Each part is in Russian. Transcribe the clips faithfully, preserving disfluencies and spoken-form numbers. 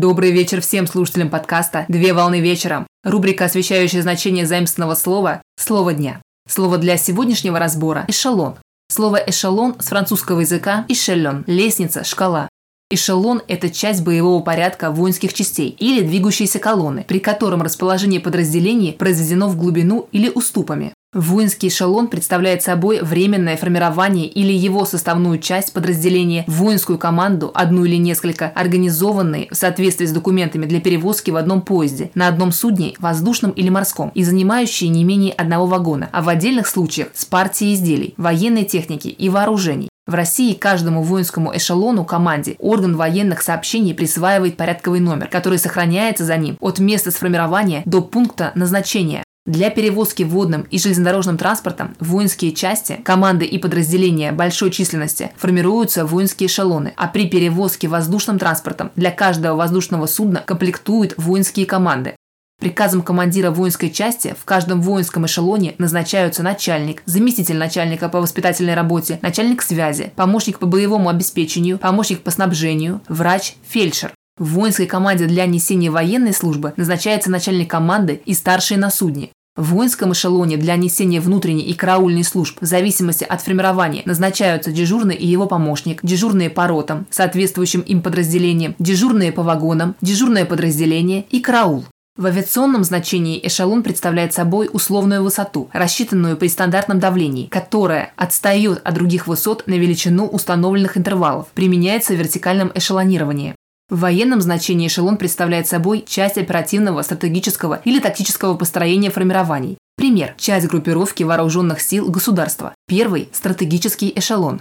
Добрый вечер всем слушателям подкаста «Две волны вечером». Рубрика, освещающая значение заимствованного слова «Слово дня». Слово для сегодняшнего разбора – эшелон. Слово «эшелон» с французского языка «эшелон» – лестница, шкала. Эшелон – это часть боевого порядка воинских частей или двигающейся колонны, при котором расположение подразделений произведено в глубину или уступами. Воинский эшелон представляет собой временное формирование или его составную часть подразделения, воинскую команду, одну или несколько, организованные в соответствии с документами для перевозки в одном поезде, на одном судне, воздушном или морском, и занимающие не менее одного вагона, а в отдельных случаях с партией изделий, военной техники и вооружений. В России каждому воинскому эшелону, команде, орган военных сообщений присваивает порядковый номер, который сохраняется за ним от места сформирования до пункта назначения. Для перевозки водным и железнодорожным транспортом воинские части, команды и подразделения большой численности формируются воинские эшелоны, а при перевозке воздушным транспортом для каждого воздушного судна комплектуют воинские команды. Приказом командира воинской части в каждом воинском эшелоне назначаются начальник, заместитель начальника по воспитательной работе, начальник связи, помощник по боевому обеспечению, помощник по снабжению, врач, фельдшер. В воинской команде для несения военной службы назначается начальник команды и старший на судне. В воинском эшелоне для несения внутренней и караульной служб в зависимости от формирования назначаются дежурный и его помощник, дежурные по ротам, соответствующим им подразделениям, дежурные по вагонам, дежурное подразделение и караул. В авиационном значении эшелон представляет собой условную высоту, рассчитанную при стандартном давлении, которая отстает от других высот на величину установленных интервалов, применяется в вертикальном эшелонировании. В военном значении эшелон представляет собой часть оперативного, стратегического или тактического построения формирований. Пример. Часть группировки вооруженных сил государства. Первый – стратегический эшелон.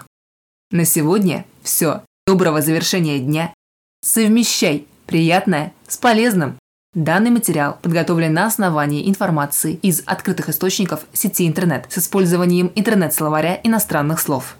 На сегодня все. Доброго завершения дня. Совмещай приятное с полезным. Данный материал подготовлен на основании информации из открытых источников сети интернет с использованием интернет-словаря иностранных слов.